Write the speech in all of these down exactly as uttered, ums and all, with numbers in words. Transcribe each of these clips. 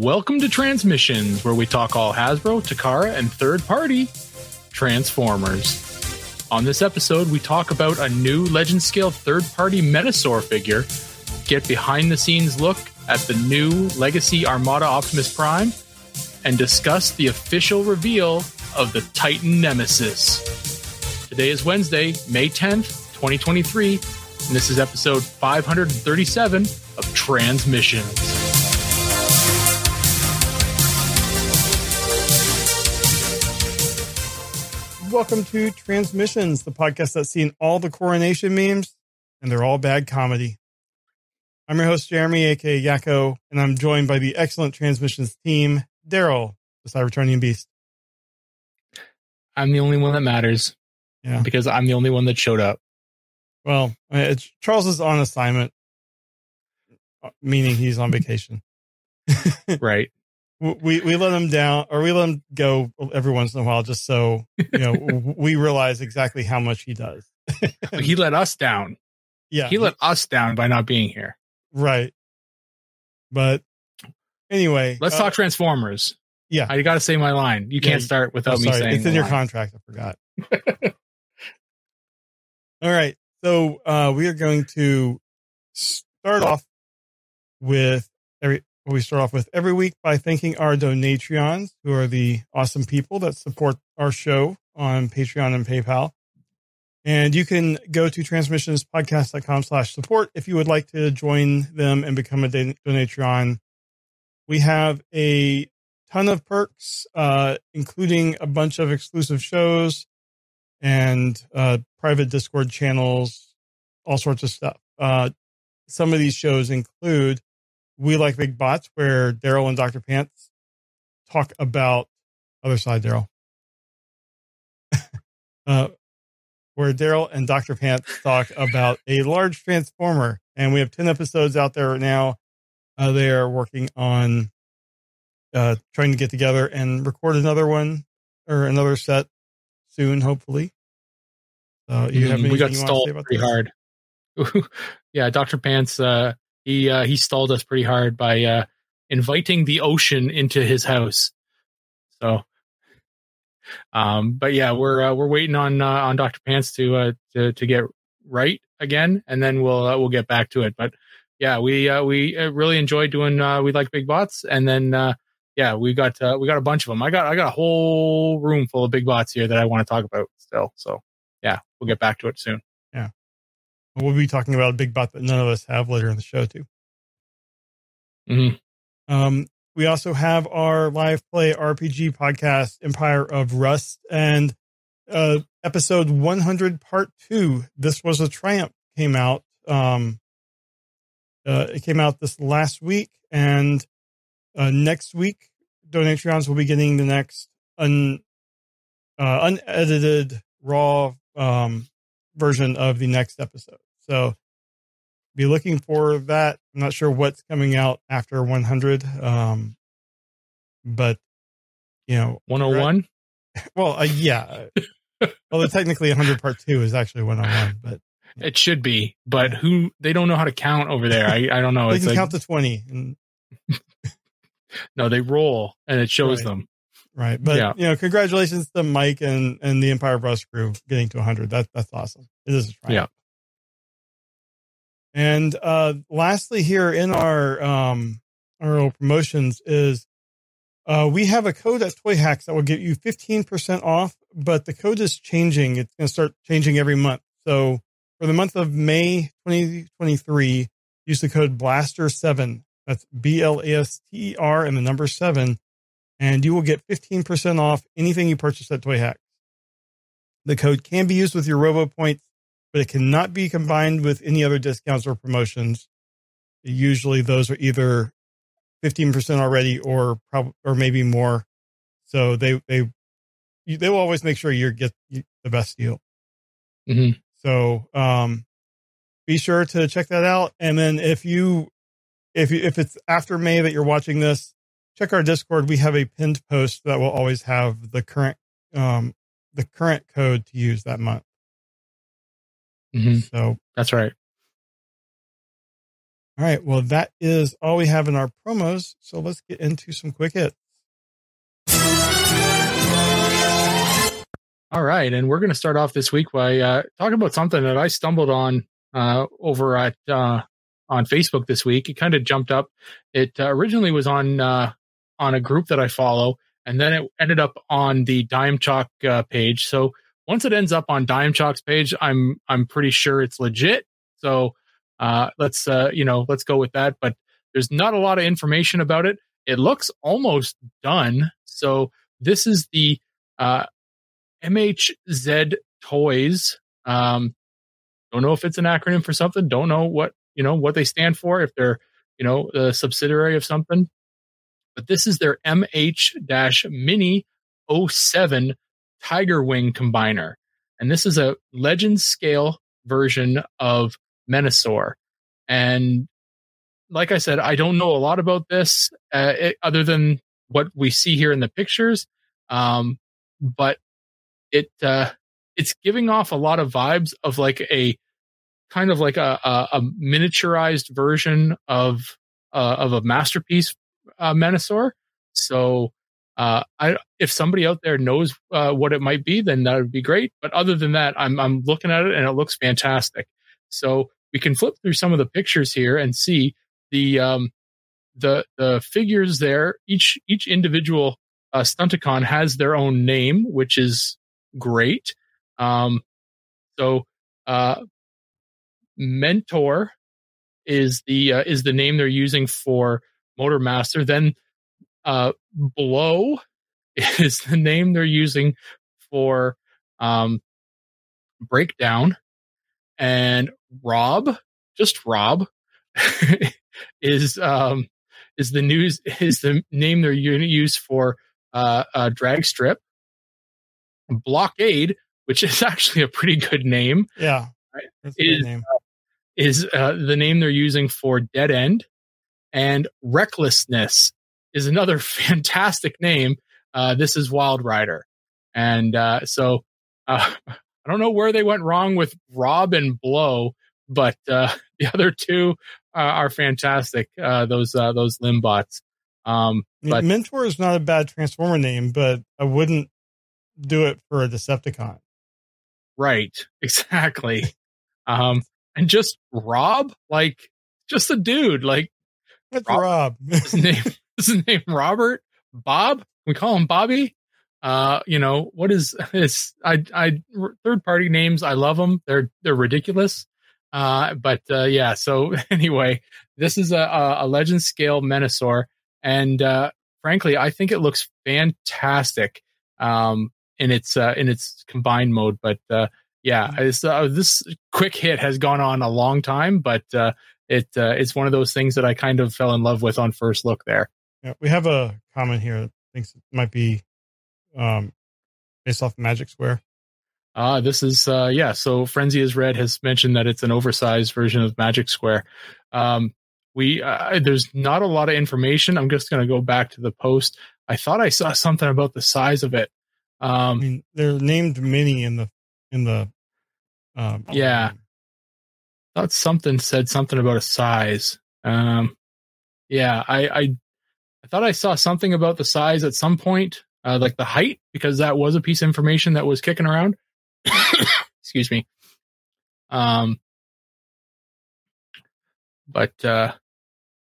Welcome to Transmissions, where we talk all Hasbro, Takara, and third-party Transformers. On this episode, we talk about a new legend-scale third-party Menasor figure, get behind-the-scenes look at the new Legacy Armada Optimus Prime, and discuss the official reveal of the Titan Nemesis. Today is Wednesday, May tenth, twenty twenty-three, and this is episode five hundred thirty-seven of Transmissions. Welcome to Transmissions, the podcast that's seen all the coronation memes, and they're all bad comedy. I'm your host, Jeremy, aka Yakko, and I'm joined by the excellent Transmissions team, Daryl, the Cybertronian Beast. I'm the only one that matters. Yeah. Because I'm the only one that showed up. Well, I mean, it's, Charles is on assignment, meaning he's on vacation. Right. We we let him down, or we let him go every once in a while, just so you know we realize exactly how much he does. He let us down. Yeah, he let us down by not being here. Right. But anyway, let's uh, talk Transformers. Yeah, I got to say my line. You can't yeah, start without me saying it's in your line. Contract. I forgot. All right, so uh, we are going to start off with every. We start off with every week by thanking our Donatrions, who are the awesome people that support our show on Patreon and PayPal. And you can go to transmissionspodcast.com slash support if you would like to join them and become a Donatrion. We have a ton of perks, uh, including a bunch of exclusive shows and uh, private Discord channels, all sorts of stuff. Uh, some of these shows include We Like Big Bots, where Daryl and Doctor Pants talk about other side, Daryl. uh, where Daryl and Doctor Pants talk about a large transformer, and we have ten episodes out there right now. Uh, they are working on uh, trying to get together and record another one or another set soon, hopefully. Uh, you mm, have we got you stalled about pretty this? Hard. Yeah, Doctor Pants. Uh... He uh, he stalled us pretty hard by uh, inviting the ocean into his house. So, um, but yeah, we're uh, we're waiting on uh, on Doctor Pants to uh, to to get right again, and then we'll uh, we'll get back to it. But yeah, we uh, we really enjoyed doing uh, We Like Big Bots, and then uh, yeah, we got uh, we got a bunch of them. I got I got a whole room full of big bots here that I want to talk about still. So yeah, we'll get back to it soon. We'll be talking about a big bot that none of us have later in the show, too. Mm-hmm. Um, we also have our live play R P G podcast, Empire of Rust, and uh, episode one hundred, part two, This Was a Triumph, came out. Um, uh, it came out this last week, and uh, next week, Donatrions will be getting the next un, uh, unedited, raw um, version of the next episode. So be looking for that. I'm not sure what's coming out after one hundred. Um, but, you know, one oh one. Well, uh, yeah. Well, technically one hundred part two is actually one oh one, but yeah. It should be, but yeah. Who, they don't know how to count over there. I, I don't know. They it's can like, count to twenty. And no, they roll and it shows right. them. Right. But, yeah. you know, congratulations to Mike and, and the Empire Bros crew getting to one hundred. That, that's awesome. It is a triumph. Yeah. And uh, lastly, here in our, um, our little promotions is uh, we have a code at Toy Hacks that will get you fifteen percent off, but the code is changing. It's going to start changing every month. So for the month of May twenty twenty-three, use the code BLASTER seven. That's B L A S T E R and the number seven. And you will get fifteen percent off anything you purchase at Toy Hacks. The code can be used with your RoboPoints, but it cannot be combined with any other discounts or promotions. Usually those are either fifteen percent already or prob- or maybe more. So they they they will always make sure you get the best deal. Mm-hmm. So um, be sure to check that out. And then if you if you, if it's after May that you're watching this, check our Discord. We have a pinned post that will always have the current um, the current code to use that month. Mm-hmm. So that's right. All right. Well, that is all we have in our promos. So let's get into some quick hits. All right. And we're going to start off this week by uh, talking about something that I stumbled on uh, over at uh, on Facebook this week. It kind of jumped up. It uh, originally was on uh, on a group that I follow, and then it ended up on the Dime Chalk uh, page. So once it ends up on Dime Chalk's page, I'm I'm pretty sure it's legit. So uh, let's uh, you know let's go with that. But there's not a lot of information about it. It looks almost done. So this is the uh, M H Z Toys. Um, don't know if it's an acronym for something. Don't know what you know what they stand for. If they're you know a subsidiary of something, but this is their M H Mini oh seven Tiger Wing Combiner, and this is a Legend Scale version of Menasor. And like I said, I don't know a lot about this uh, it, other than what we see here in the pictures, um, but. It uh, it's giving off a lot of vibes of like a kind of like a, a, a miniaturized version of uh, of a masterpiece uh, Menasor. So uh, I, if somebody out there knows uh, what it might be, then that would be great. But other than that, I'm I'm looking at it and it looks fantastic. So we can flip through some of the pictures here and see the um, the the figures there. Each each individual uh, Stunticon has their own name, which is great. Um, so, uh, Mentor is the uh, is the name they're using for Motor Master. Then, uh, Blow is the name they're using for um, Breakdown, and Rob, just Rob, is um, is the news is the name they're use for uh, uh, Drag Strip. Blockade, which is actually a pretty good name, yeah, that's a is, good name. Uh, is uh, the name they're using for Dead End, and Recklessness is another fantastic name. Uh, this is Wild Rider, and uh, so uh, I don't know where they went wrong with Rob and Blow, but uh, the other two uh, are fantastic. Uh, those uh, those Limbots. Um, but Mentor is not a bad Transformer name, but I wouldn't do it for a Decepticon. Right, exactly. um and just Rob, like just a dude, like what's Rob, Rob? his name his name Robert, Bob, we call him Bobby. Uh you know what is this? I I third party names, I love them, they're they're ridiculous. Uh but uh yeah, so anyway, this is a a Legend Scale Menasor, and uh frankly I think it looks fantastic um in its uh, in its combined mode. But uh, yeah, it's, uh, this quick hit has gone on a long time, but uh, it uh, it's one of those things that I kind of fell in love with on first look there. Yeah, we have a comment here that thinks it might be um, based off Magic Square. Uh, this is, uh, yeah, so Frenzy is Red has mentioned that it's an oversized version of Magic Square. Um, we uh, there's not a lot of information. I'm just going to go back to the post. I thought I saw something about the size of it. Um, I mean, they're named Mini in the in the. Um, yeah, I thought something said something about a size. Um, yeah, I, I I thought I saw something about the size at some point, uh, like the height, because that was a piece of information that was kicking around. Excuse me. Um, but uh,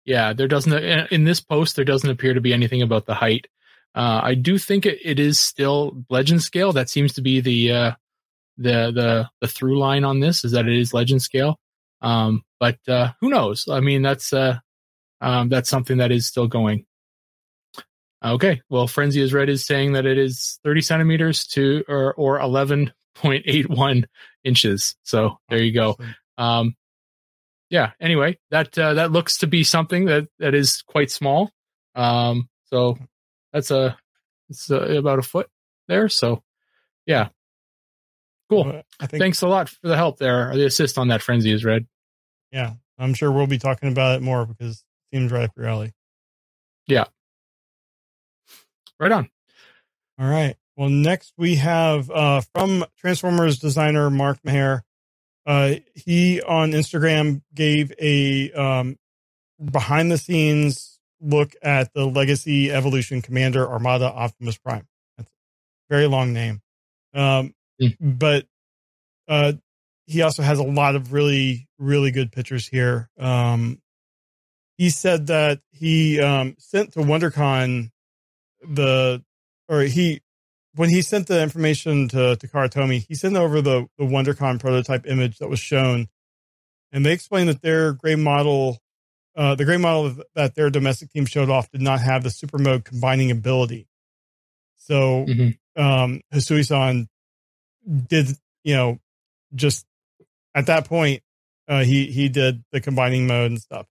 yeah, there doesn't in this post there doesn't appear to be anything about the height. Uh, I do think it, it is still Legend Scale. That seems to be the uh, the the the through line on this, is that it is Legend Scale. Um, but uh, who knows? I mean, that's uh, um, that's something that is still going. Okay. Well, Frenzy is Red is saying that it is thirty centimeters to or or eleven point eight one inches. So there you go. Um, yeah. Anyway, that uh, that looks to be something that, that is quite small. Um, so. That's a, it's a, about a foot there. So, yeah. Cool. I think, Thanks a lot for the help there. The assist on that Frenzy is Red. Yeah. I'm sure we'll be talking about it more because it seems right up your alley. Yeah. Right on. All right. Well, next we have uh, from Transformers designer Mark Maher. Uh, he on Instagram gave a um, behind the scenes look at the Legacy Evolution Commander Armada Optimus Prime. That's a very long name. Um, mm. But uh, he also has a lot of really, really good pictures here. Um, he said that he um, sent to WonderCon the, or he, when he sent the information to Takara Tomy, he sent over the, the WonderCon prototype image that was shown. And they explained that their gray model, uh, the gray model that their domestic team showed off did not have the super mode combining ability. So mm-hmm. um, Hisui-san did, you know, just at that point, uh, he, he did the combining mode and stuff.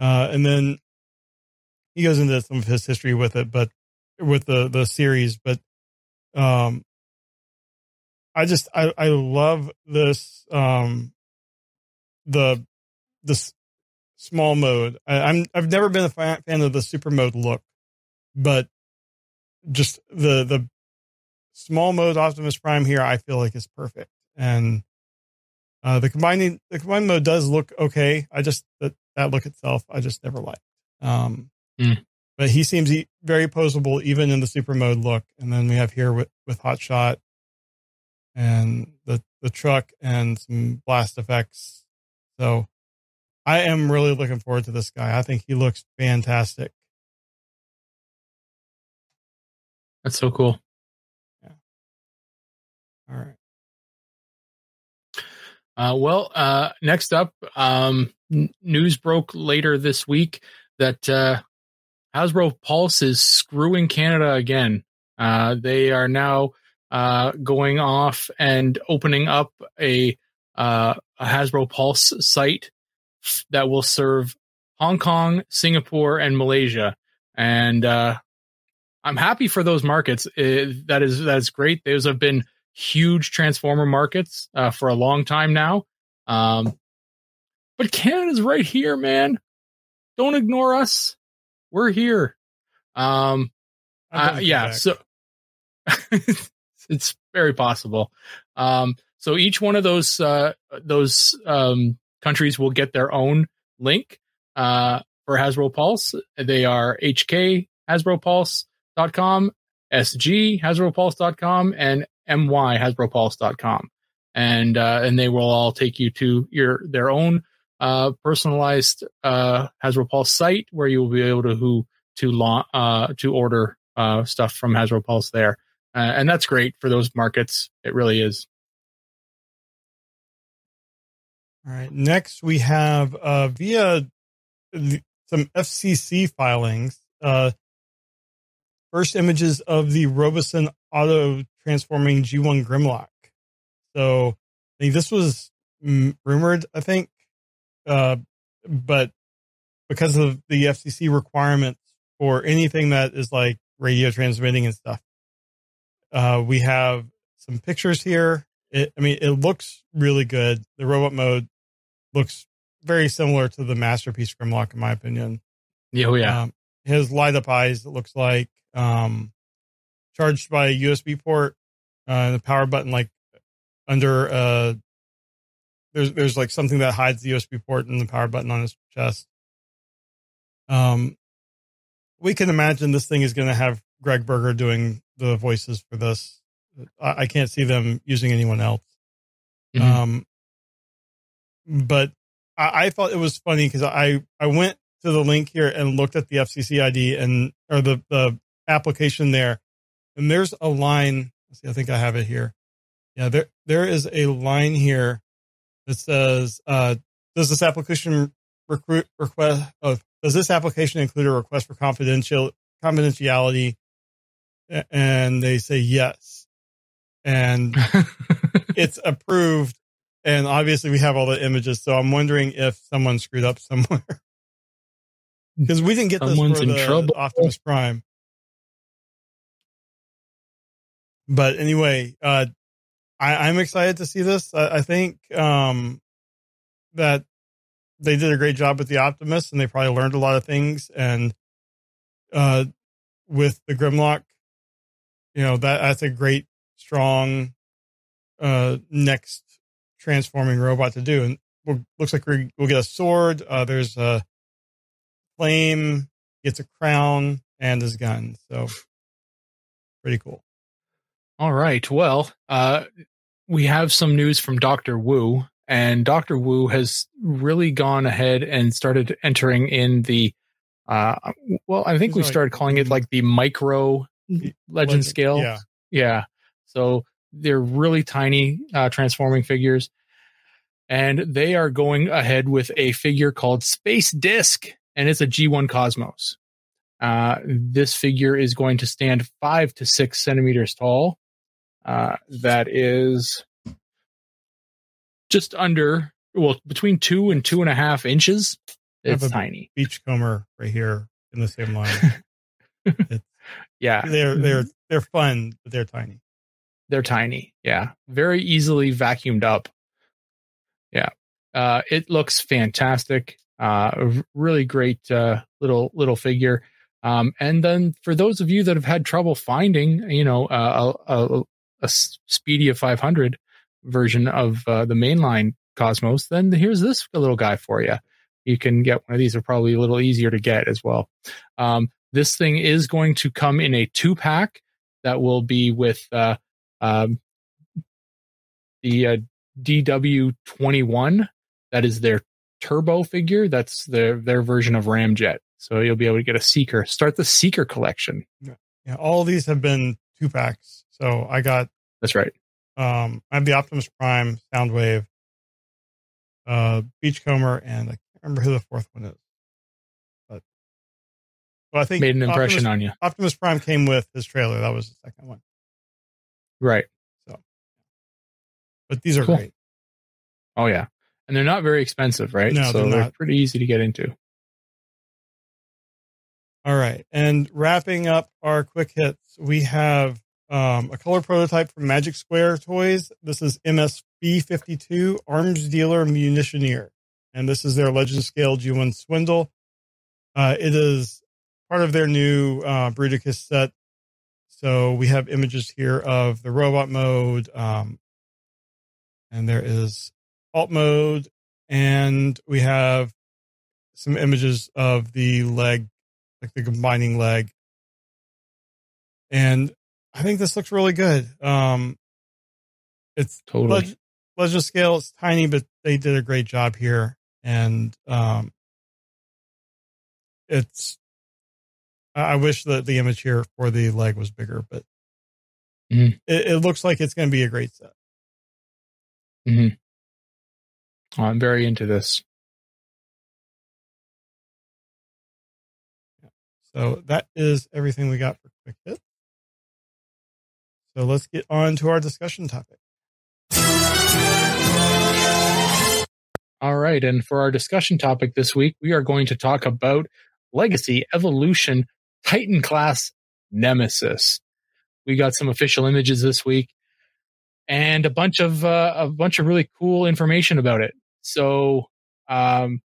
Uh, and then he goes into some of his history with it, but with the, the series, but um, I just, I, I love this, um, the the small mode. I, I'm I've never been a fan of the super mode look, but just the the small mode Optimus Prime here, I feel like is perfect. And uh, the combining the combined mode does look okay. I just that that look itself, I just never liked. Um, mm. But he seems very poseable even in the super mode look. And then we have here with with Hot Shot and the the truck and some blast effects. So I am really looking forward to this guy. I think he looks fantastic. That's so cool. Yeah. All right. Uh, well, uh, next up, um, n- news broke later this week that uh, Hasbro Pulse is screwing Canada again. Uh, they are now uh, going off and opening up a Uh, a Hasbro Pulse site that will serve Hong Kong, Singapore, and Malaysia. And uh, I'm happy for those markets. It, that is that is great. Those have been huge Transformer markets uh, for a long time now. Um, but Canada's right here, man. Don't ignore us. We're here. Um, uh, yeah, back. So it's very possible. Um, So each one of those uh, those um, countries will get their own link uh, for Hasbro Pulse. They are H K, Hasbro Pulse dot com, S G, Hasbro Pulse dot com, and M Y, Hasbro Pulse dot com. And uh, and they will all take you to your their own uh, personalized uh, Hasbro Pulse site where you will be able to who to launch uh, to order uh, stuff from Hasbro Pulse there. Uh, and that's great for those markets. It really is. All right. Next, we have uh, via th- some F C C filings. Uh, first images of the Robeson auto transforming G one Grimlock. So I think this was m- rumored, I think, uh, but because of the F C C requirements for anything that is like radio transmitting and stuff, uh, we have some pictures here. It, I mean, it looks really good. The robot mode looks very similar to the masterpiece Grimlock, in my opinion. Oh, yeah. Um, his light up eyes, it looks like, um, charged by a U S B port, uh, and the power button, like under, uh, there's, there's like something that hides the U S B port and the power button on his chest. Um, we can imagine this thing is going to have Greg Berger doing the voices for this. I, I can't see them using anyone else. Mm-hmm. Um, But I, I thought it was funny because I, I went to the link here and looked at the F C C I D and or the, the application there. And there's a line. Let's see, I think I have it here. Yeah, there there is a line here that says, uh, "Does this application recruit request? Oh, does this application include a request for confidential confidentiality?" And they say yes, and it's approved. And obviously we have all the images, so I'm wondering if someone screwed up somewhere because we didn't get Someone's this for in the trouble. Optimus Prime. But anyway, uh, I, I'm excited to see this. I, I think um, that they did a great job with the Optimus, and they probably learned a lot of things. And uh, with the Grimlock, you know, that that's a great, strong uh, next transforming robot to do, and we'll, looks like we, we'll get a sword. Uh, there's a flame, gets a crown and his gun. So pretty cool. All right. Well, uh, we have some news from Doctor Wu, and Doctor Wu has really gone ahead and started entering in the, uh, well, I think we started calling it like the micro legend, legend scale. Yeah. Yeah. So they're really tiny uh, transforming figures. And they are going ahead with a figure called Space Disc, and it's a G one Cosmos. Uh, this figure is going to stand five to six centimeters tall. Uh, that is just under, well, between two and two and a half inches. It's tiny. Beachcomber right here in the same line. It's, yeah, they're they're they're fun, but they're tiny. They're tiny. Yeah, very easily vacuumed up. Yeah, uh, it looks fantastic. Uh, a really great uh, little little figure. Um, and then for those of you that have had trouble finding, you know, uh, a, a, a Speedia five hundred version of uh, the mainline Cosmos, then here's this little guy for you. You can get one of these. Are probably a little easier to get as well. Um, this thing is going to come in a two pack that will be with uh, um, the uh, D W twenty-one. That is their turbo figure. That's their their version of Ramjet. So you'll be able to get a Seeker. Start the Seeker collection. Yeah, yeah, all these have been two packs. So I got that's right. Um, I have the Optimus Prime, Soundwave, uh, Beachcomber, and I can't remember who the fourth one is. But well, I think made an impression Optimus, on you. Optimus Prime came with his trailer. That was the second one, right? So, but these are cool. Great. Oh yeah, and they're not very expensive, right? No, so they're, not. They're pretty easy to get into. All right. And wrapping up our quick hits, we have um, a color prototype from Magic Square Toys. This is M S B fifty-two, Arms Dealer Munitioneer. And this is their Legend Scale G one Swindle. Uh, it is part of their new uh, Bruticus set. So we have images here of the robot mode. Um, and there is alt mode. And we have some images of the leg, like the combining leg. And I think this looks really good. Um, it's totally leg- legend scale. It's tiny, but they did a great job here. And um, it's, I wish that the image here for the leg was bigger, but mm-hmm. it, it looks like it's going to be a great set. Mm-hmm. Oh, I'm very into this. So that is everything we got for Quick Hit. So let's get on to our discussion topic. All right. And for our discussion topic this week, we are going to talk about Legacy Evolution Titan Class Nemesis. We got some official images this week and a bunch of, uh, a bunch of really cool information about it. So um,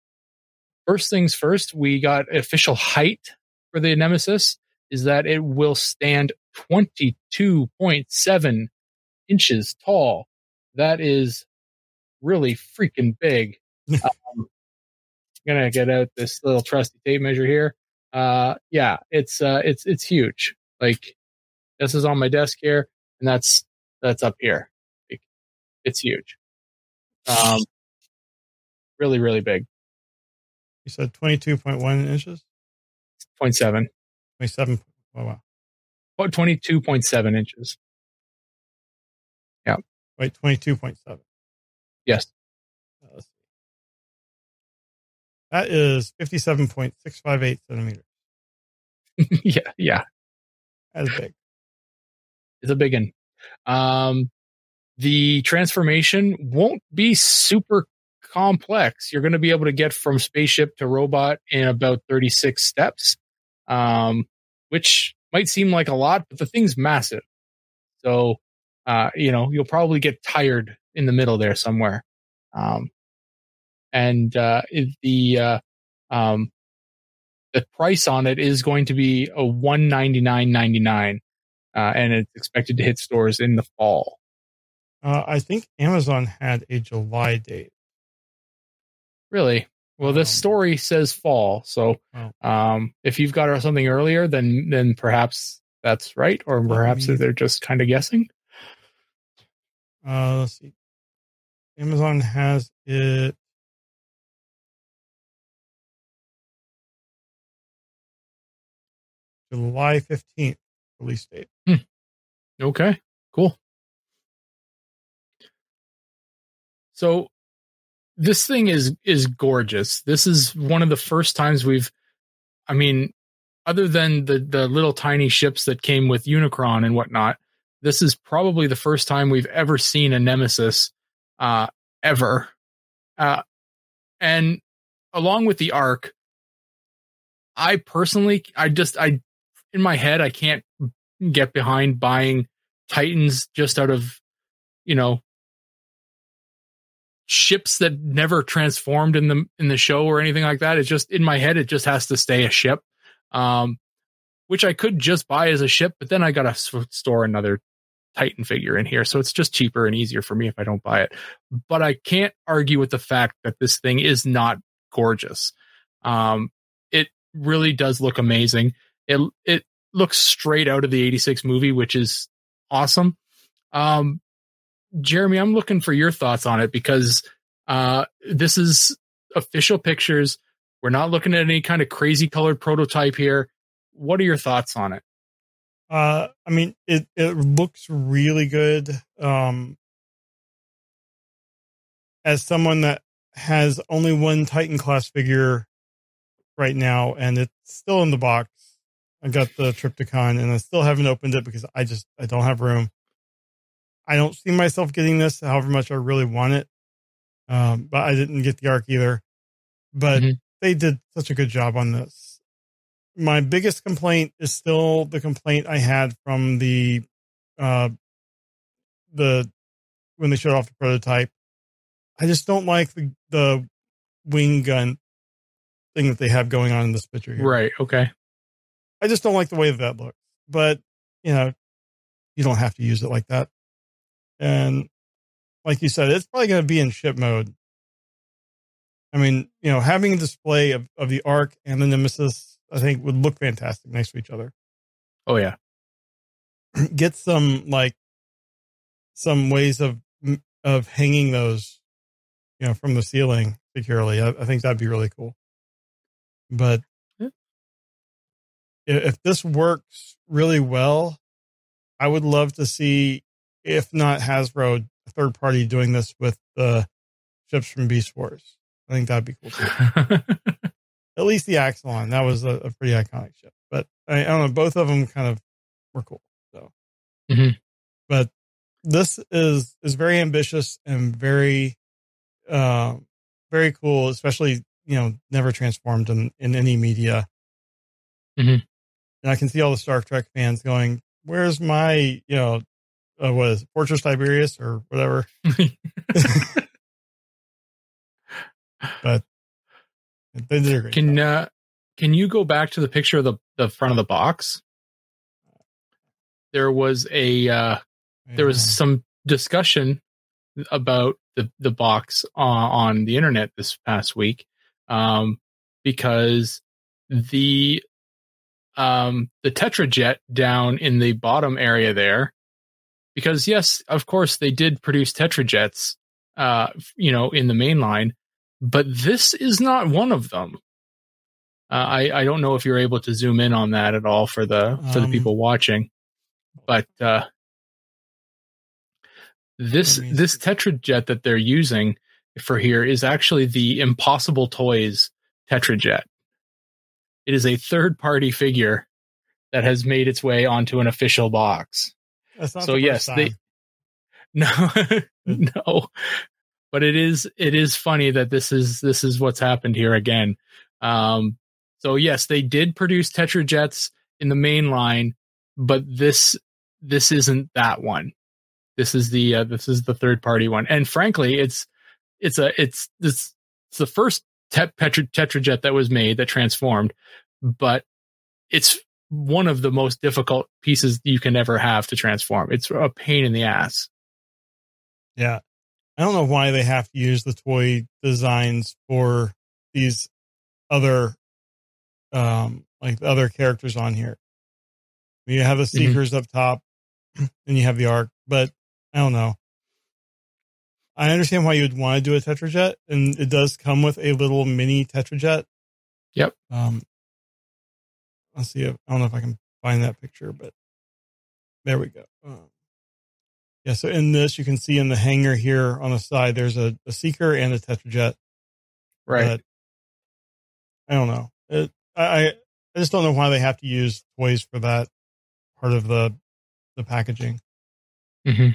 first things first, we got official height. For the Nemesis is that it will stand twenty-two point seven inches tall. That is really freaking big. um, I'm gonna get out this little trusty tape measure here. Uh, yeah, it's uh, it's it's huge. Like this is on my desk here, and that's that's up here. Like, it's huge. Um, really, really big. You said twenty-two point one inches. zero point seven. twenty-seven. Oh, wow. About twenty-two point seven inches. Yeah. Wait, twenty-two point seven. Yes. Uh, that is fifty-seven point six five eight centimeters. yeah. Yeah. That's big. It's a big one. Um, the transformation won't be super complex. You're going to be able to get from spaceship to robot in about thirty-six steps, um, which might seem like a lot, but the thing's massive. So, uh, you know, you'll probably get tired in the middle there somewhere. Um, and uh, the uh, um, the price on it is going to be a one hundred ninety-nine dollars and ninety-nine cents, uh, and it's expected to hit stores in the fall. Uh, I think Amazon had a July date. Really? Well, this story says fall, so um, if you've got something earlier, then then perhaps that's right, or perhaps they're just kind of guessing. Uh, let's see. Amazon has it. July fifteenth release date. Hmm. Okay, cool. So this thing is, is gorgeous. This is one of the first times we've, I mean, other than the, the little tiny ships that came with Unicron and whatnot, this is probably the first time we've ever seen a Nemesis uh, ever. Uh, and along with the Ark, I personally, I just, I, in my head, I can't get behind buying Titans just out of, you know, ships that never transformed in the in the show or anything like that. It's just in my head, it just has to stay a ship, um, which I could just buy as a ship, but then I got to s- store another Titan figure in here. So it's just cheaper and easier for me if I don't buy it. But I can't argue with the fact that this thing is not gorgeous. Um, it really does look amazing. It it looks straight out of the eighty-six movie, which is awesome. Um, Jeremy, I'm looking for your thoughts on it because uh, this is official pictures. We're not looking at any kind of crazy colored prototype here. What are your thoughts on it? Uh, I mean, it, it looks really good. Um, as someone that has only one Titan class figure right now, and it's still in the box. I got the Triptychon and I still haven't opened it because I just, I don't have room. I don't see myself getting this, however much I really want it. Um, but I didn't get the Ark either. But mm-hmm. they did such a good job on this. My biggest complaint is still the complaint I had from the uh, the when they showed off the prototype. I just don't like the, the wing gun thing that they have going on in this picture here. Right, okay. I just don't like the way that looks. But, you know, you don't have to use it like that. And like you said, it's probably going to be in ship mode. I mean, you know, having a display of, of the Ark and the Nemesis, I think would look fantastic next to each other. Oh, yeah. Get some like some ways of of hanging those, you know, from the ceiling securely. I, I think that'd be really cool. But yeah. If this works really well, I would love to see, if not Hasbro, a third party doing this with the ships from Beast Wars. I think that'd be cool too. At least the Axelon, that was a, a pretty iconic ship. But I, I don't know, both of them kind of were cool. So, mm-hmm. But this is is very ambitious and very, uh, very cool. Especially, you know, never transformed in, in any media. Mm-hmm. And I can see all the Star Trek fans going, "Where's my, you know." Uh, was Fortress Tiberius or whatever. But they did a great can, uh, can you go back to the picture of the, the front of the box? There was a, uh, yeah. there was some discussion about the, the box uh, on the internet this past week. Um, because the, um, the Tetrajet down in the bottom area there, because yes, of course they did produce Tetrajets, uh, you know, in the main line, but this is not one of them. Uh, I I don't know if you're able to zoom in on that at all for the for the um, people watching, but uh, this this Tetrajet that they're using for here is actually the Impossible Toys Tetrajet. It is a third party figure that has made its way onto an official box. That's not so the yes, they, no, no, but it is, it is funny that this is, this is what's happened here again. Um, so yes, they did produce Tetrajets in the main line, but this, this isn't that one. This is the, uh, this is the third party one. And frankly, it's, it's a, it's, it's, it's the first te- Petra- Tetrajet that was made that transformed, but it's one of the most difficult pieces you can ever have to transform. It's a pain in the ass. Yeah. I don't know why they have to use the toy designs for these other um like the other characters on here. You have the Seekers mm-hmm. up top, and you have the Ark, but I don't know. I understand why you would want to do a Tetrajet, and it does come with a little mini Tetrajet. Yep. Um, let's see. If, I don't know if I can find that picture, but there we go. Um, yeah. So in this, you can see in the hangar here on the side, there's a, a Seeker and a Tetrajet. Right. But I don't know. It, I I just don't know why they have to use toys for that part of the the packaging. Mm-hmm.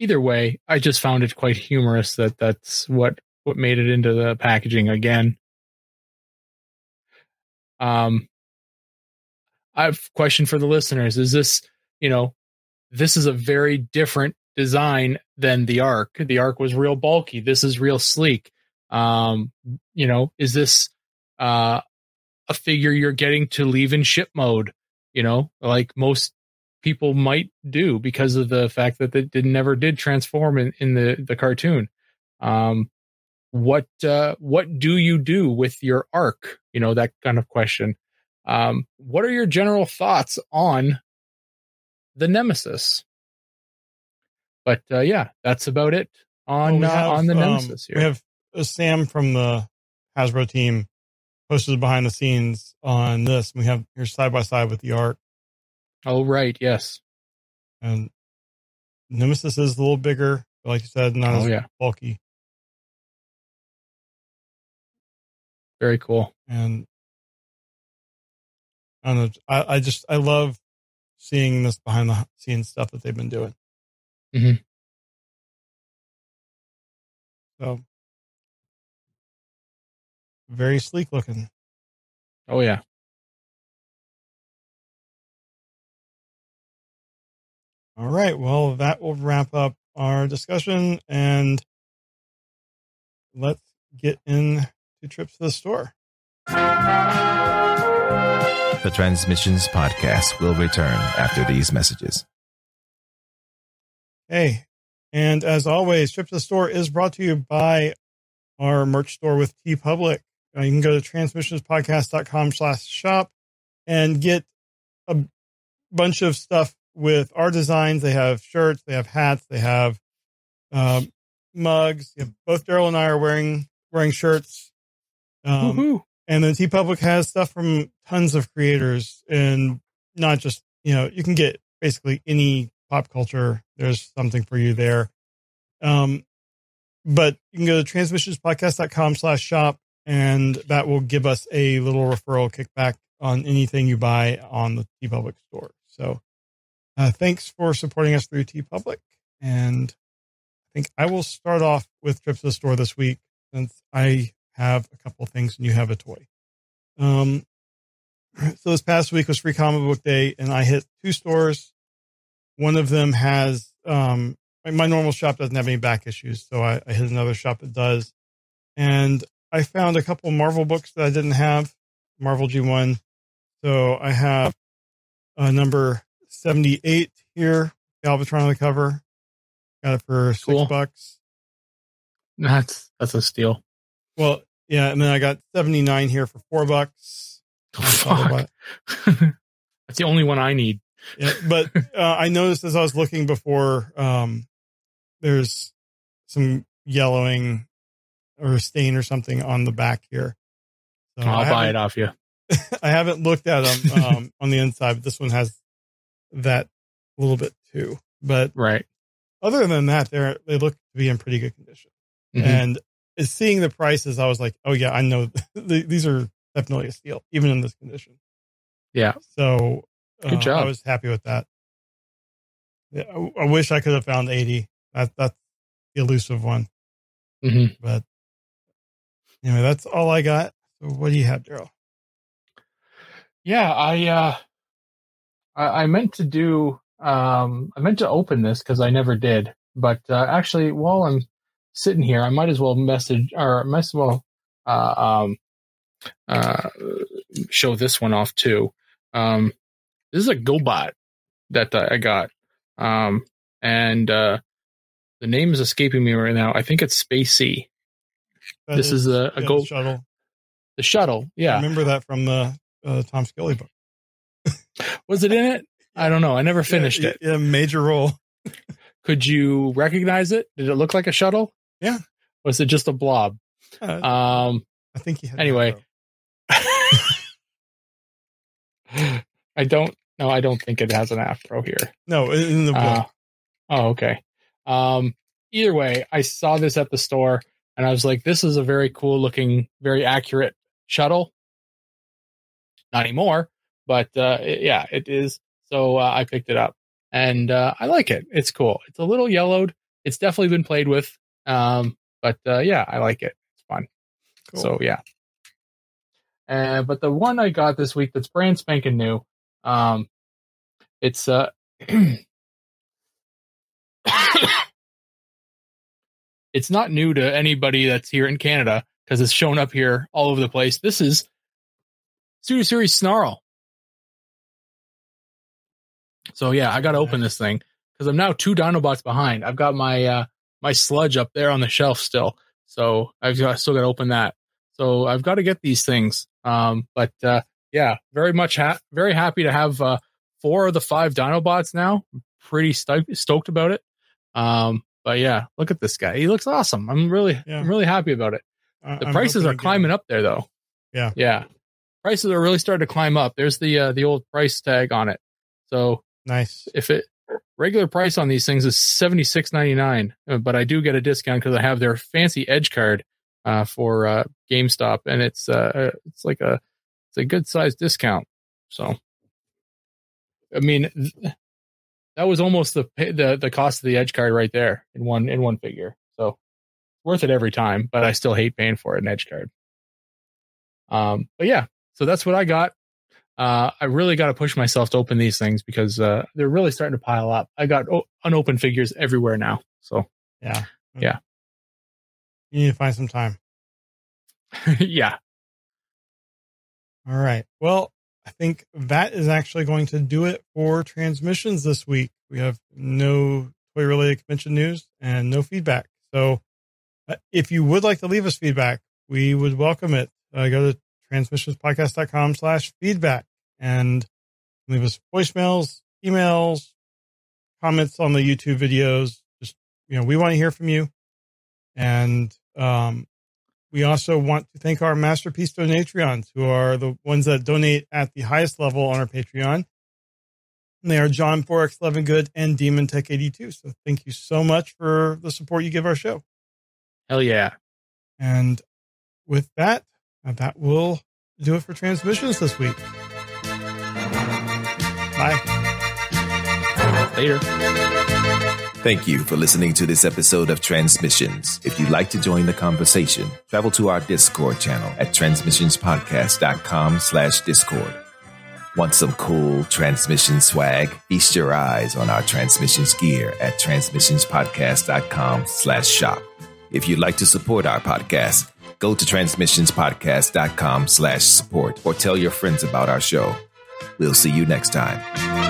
Either way, I just found it quite humorous that that's what, what made it into the packaging again. Um, I have a question for the listeners. Is this, you know, this is a very different design than the Ark. The Ark was real bulky. This is real sleek. Um, you know, is this uh, a figure you're getting to leave in ship mode? You know, like most people might do because of the fact that they did, never did transform in, in the, the cartoon. Um, what, uh, what do you do with your Ark? You know, that kind of question. Um, what are your general thoughts on the Nemesis? But, uh, yeah, that's about it on, well, we have, uh, on the Nemesis um, here. We have uh, Sam from the Hasbro team posted behind the scenes on this. We have here side by side with the Ark. Oh, right. Yes. And Nemesis is a little bigger, but like you said, not oh, as yeah. bulky. Very cool. And I don't know. I, I just, I love seeing this behind the scenes stuff that they've been doing. Mm-hmm. So very sleek looking. Oh, yeah. All right, well, that will wrap up our discussion, and let's get into trips to the store. The Transmissions podcast will return after these messages. Hey, and as always, Trip to the Store is brought to you by our merch store with TeePublic. You can go to transmissionspodcast.com slash shop and get a bunch of stuff with our designs. They have shirts, they have hats, they have um, mugs. You have, both Daryl and I are wearing wearing shirts. Um, and then TeePublic has stuff from tons of creators, and not just, you know, you can get basically any pop culture. There's something for you there. Um, but you can go to transmissionspodcast.com slash shop, and that will give us a little referral kickback on anything you buy on the TeePublic store. So Uh, thanks for supporting us through TeePublic. And I think I will start off with trips to the store this week, since I have a couple of things and you have a toy. Um, so this past week was Free Comic Book Day, and I hit two stores. One of them has, um, my normal shop doesn't have any back issues, so I, I hit another shop that does. And I found a couple Marvel books that I didn't have, Marvel G one. So I have a number seventy-eight here, Galvatron on the cover. Got it for six cool. bucks. That's that's a steal. Well, yeah, and then I got seventy-nine here for four bucks. Oh, fuck. That's the only one I need. Yeah, but uh, I noticed as I was looking before, um, there's some yellowing or stain or something on the back here. So I'll buy it off you. I haven't looked at them um, on the inside, but this one has that a little bit too, but right. Other than that, they they look to be in pretty good condition. Mm-hmm. And seeing the prices, I was like, oh yeah, I know these are definitely a steal, even in this condition. Yeah. So uh, good job. I was happy with that. Yeah, I, I wish I could have found eighty. That that's the elusive one. Mm-hmm. But anyway, that's all I got. So what do you have, Daryl? Yeah, I. uh I meant to do, um, I meant to open this because I never did, but uh, actually while I'm sitting here, I might as well message or might as well uh, um, uh, show this one off too. Um, this is a GoBot that I got. Um, and uh, the name is escaping me right now. I think it's Spacey. That this is, is a, a yeah, gold shuttle. The shuttle. Yeah. I remember that from the uh, Tom Skelly book. Was it in it? I don't know. I never finished yeah, it. Yeah. Major role. Could you recognize it? Did it look like a shuttle? Yeah. Was it just a blob? Uh, um, I think he had anyway. I don't no, I don't think it has an afro here. No, in the book. Uh, oh, okay. Um, either way, I saw this at the store and I was like, this is a very cool looking, very accurate shuttle. Not anymore, but uh, it, yeah, it is. So uh, I picked it up and uh, I like it. It's cool. It's a little yellowed. It's definitely been played with. Um, but uh, yeah, I like it. It's fun. Cool. So yeah. Uh, but the one I got this week that's brand spanking new, um, it's uh, it's not new to anybody that's here in Canada because it's shown up here all over the place. This is Studio Series Snarl. So yeah, I got to open this thing because I'm now two Dinobots behind. I've got my uh, my sludge up there on the shelf still, so I've got, still got to open that. So I've got to get these things. Um, but uh, yeah, very much, ha- very happy to have uh, four of the five Dinobots now. I'm pretty st- stoked about it. Um, but yeah, look at this guy. He looks awesome. I'm really, yeah. I'm really happy about it. Uh, the I'm prices are climbing up there though. Yeah, yeah, prices are really starting to climb up. There's the uh, the old price tag on it. So nice. If it regular price on these things is seventy-six ninety-nine, but I do get a discount because I have their fancy Edge card. Uh, for uh, GameStop, and it's uh, it's like a it's a good size discount. So, I mean, th- that was almost the the the cost of the Edge card right there in one in one figure. So, worth it every time. But I still hate paying for it, an Edge card. Um, but yeah, so that's what I got. Uh, I really got to push myself to open these things because uh, they're really starting to pile up. I got o- unopened figures everywhere now. So yeah, yeah. You need to find some time. Yeah. All right. Well, I think that is actually going to do it for Transmissions this week. We have no toy-related convention news and no feedback. So uh, if you would like to leave us feedback, we would welcome it. Uh, go to transmissionspodcast.com slash feedback and leave us voicemails, emails, comments on the YouTube videos. Just, you know, we want to hear from you. And um, we also want to thank our Masterpiece Donatrions, who are the ones that donate at the highest level on our Patreon. And they are John four X Levengood and Demon Tech eighty-two. So thank you so much for the support you give our show. Hell yeah. And with that, that will do it for Transmissions this week. Bye. Later. Thank you for listening to this episode of Transmissions. If you'd like to join the conversation, travel to our Discord channel at transmissionspodcast.com slash Discord. Want some cool transmission swag? Feast your eyes on our transmissions gear at transmissionspodcast.com slash shop. If you'd like to support our podcast, go to transmissionspodcast.com slash support or tell your friends about our show. We'll see you next time.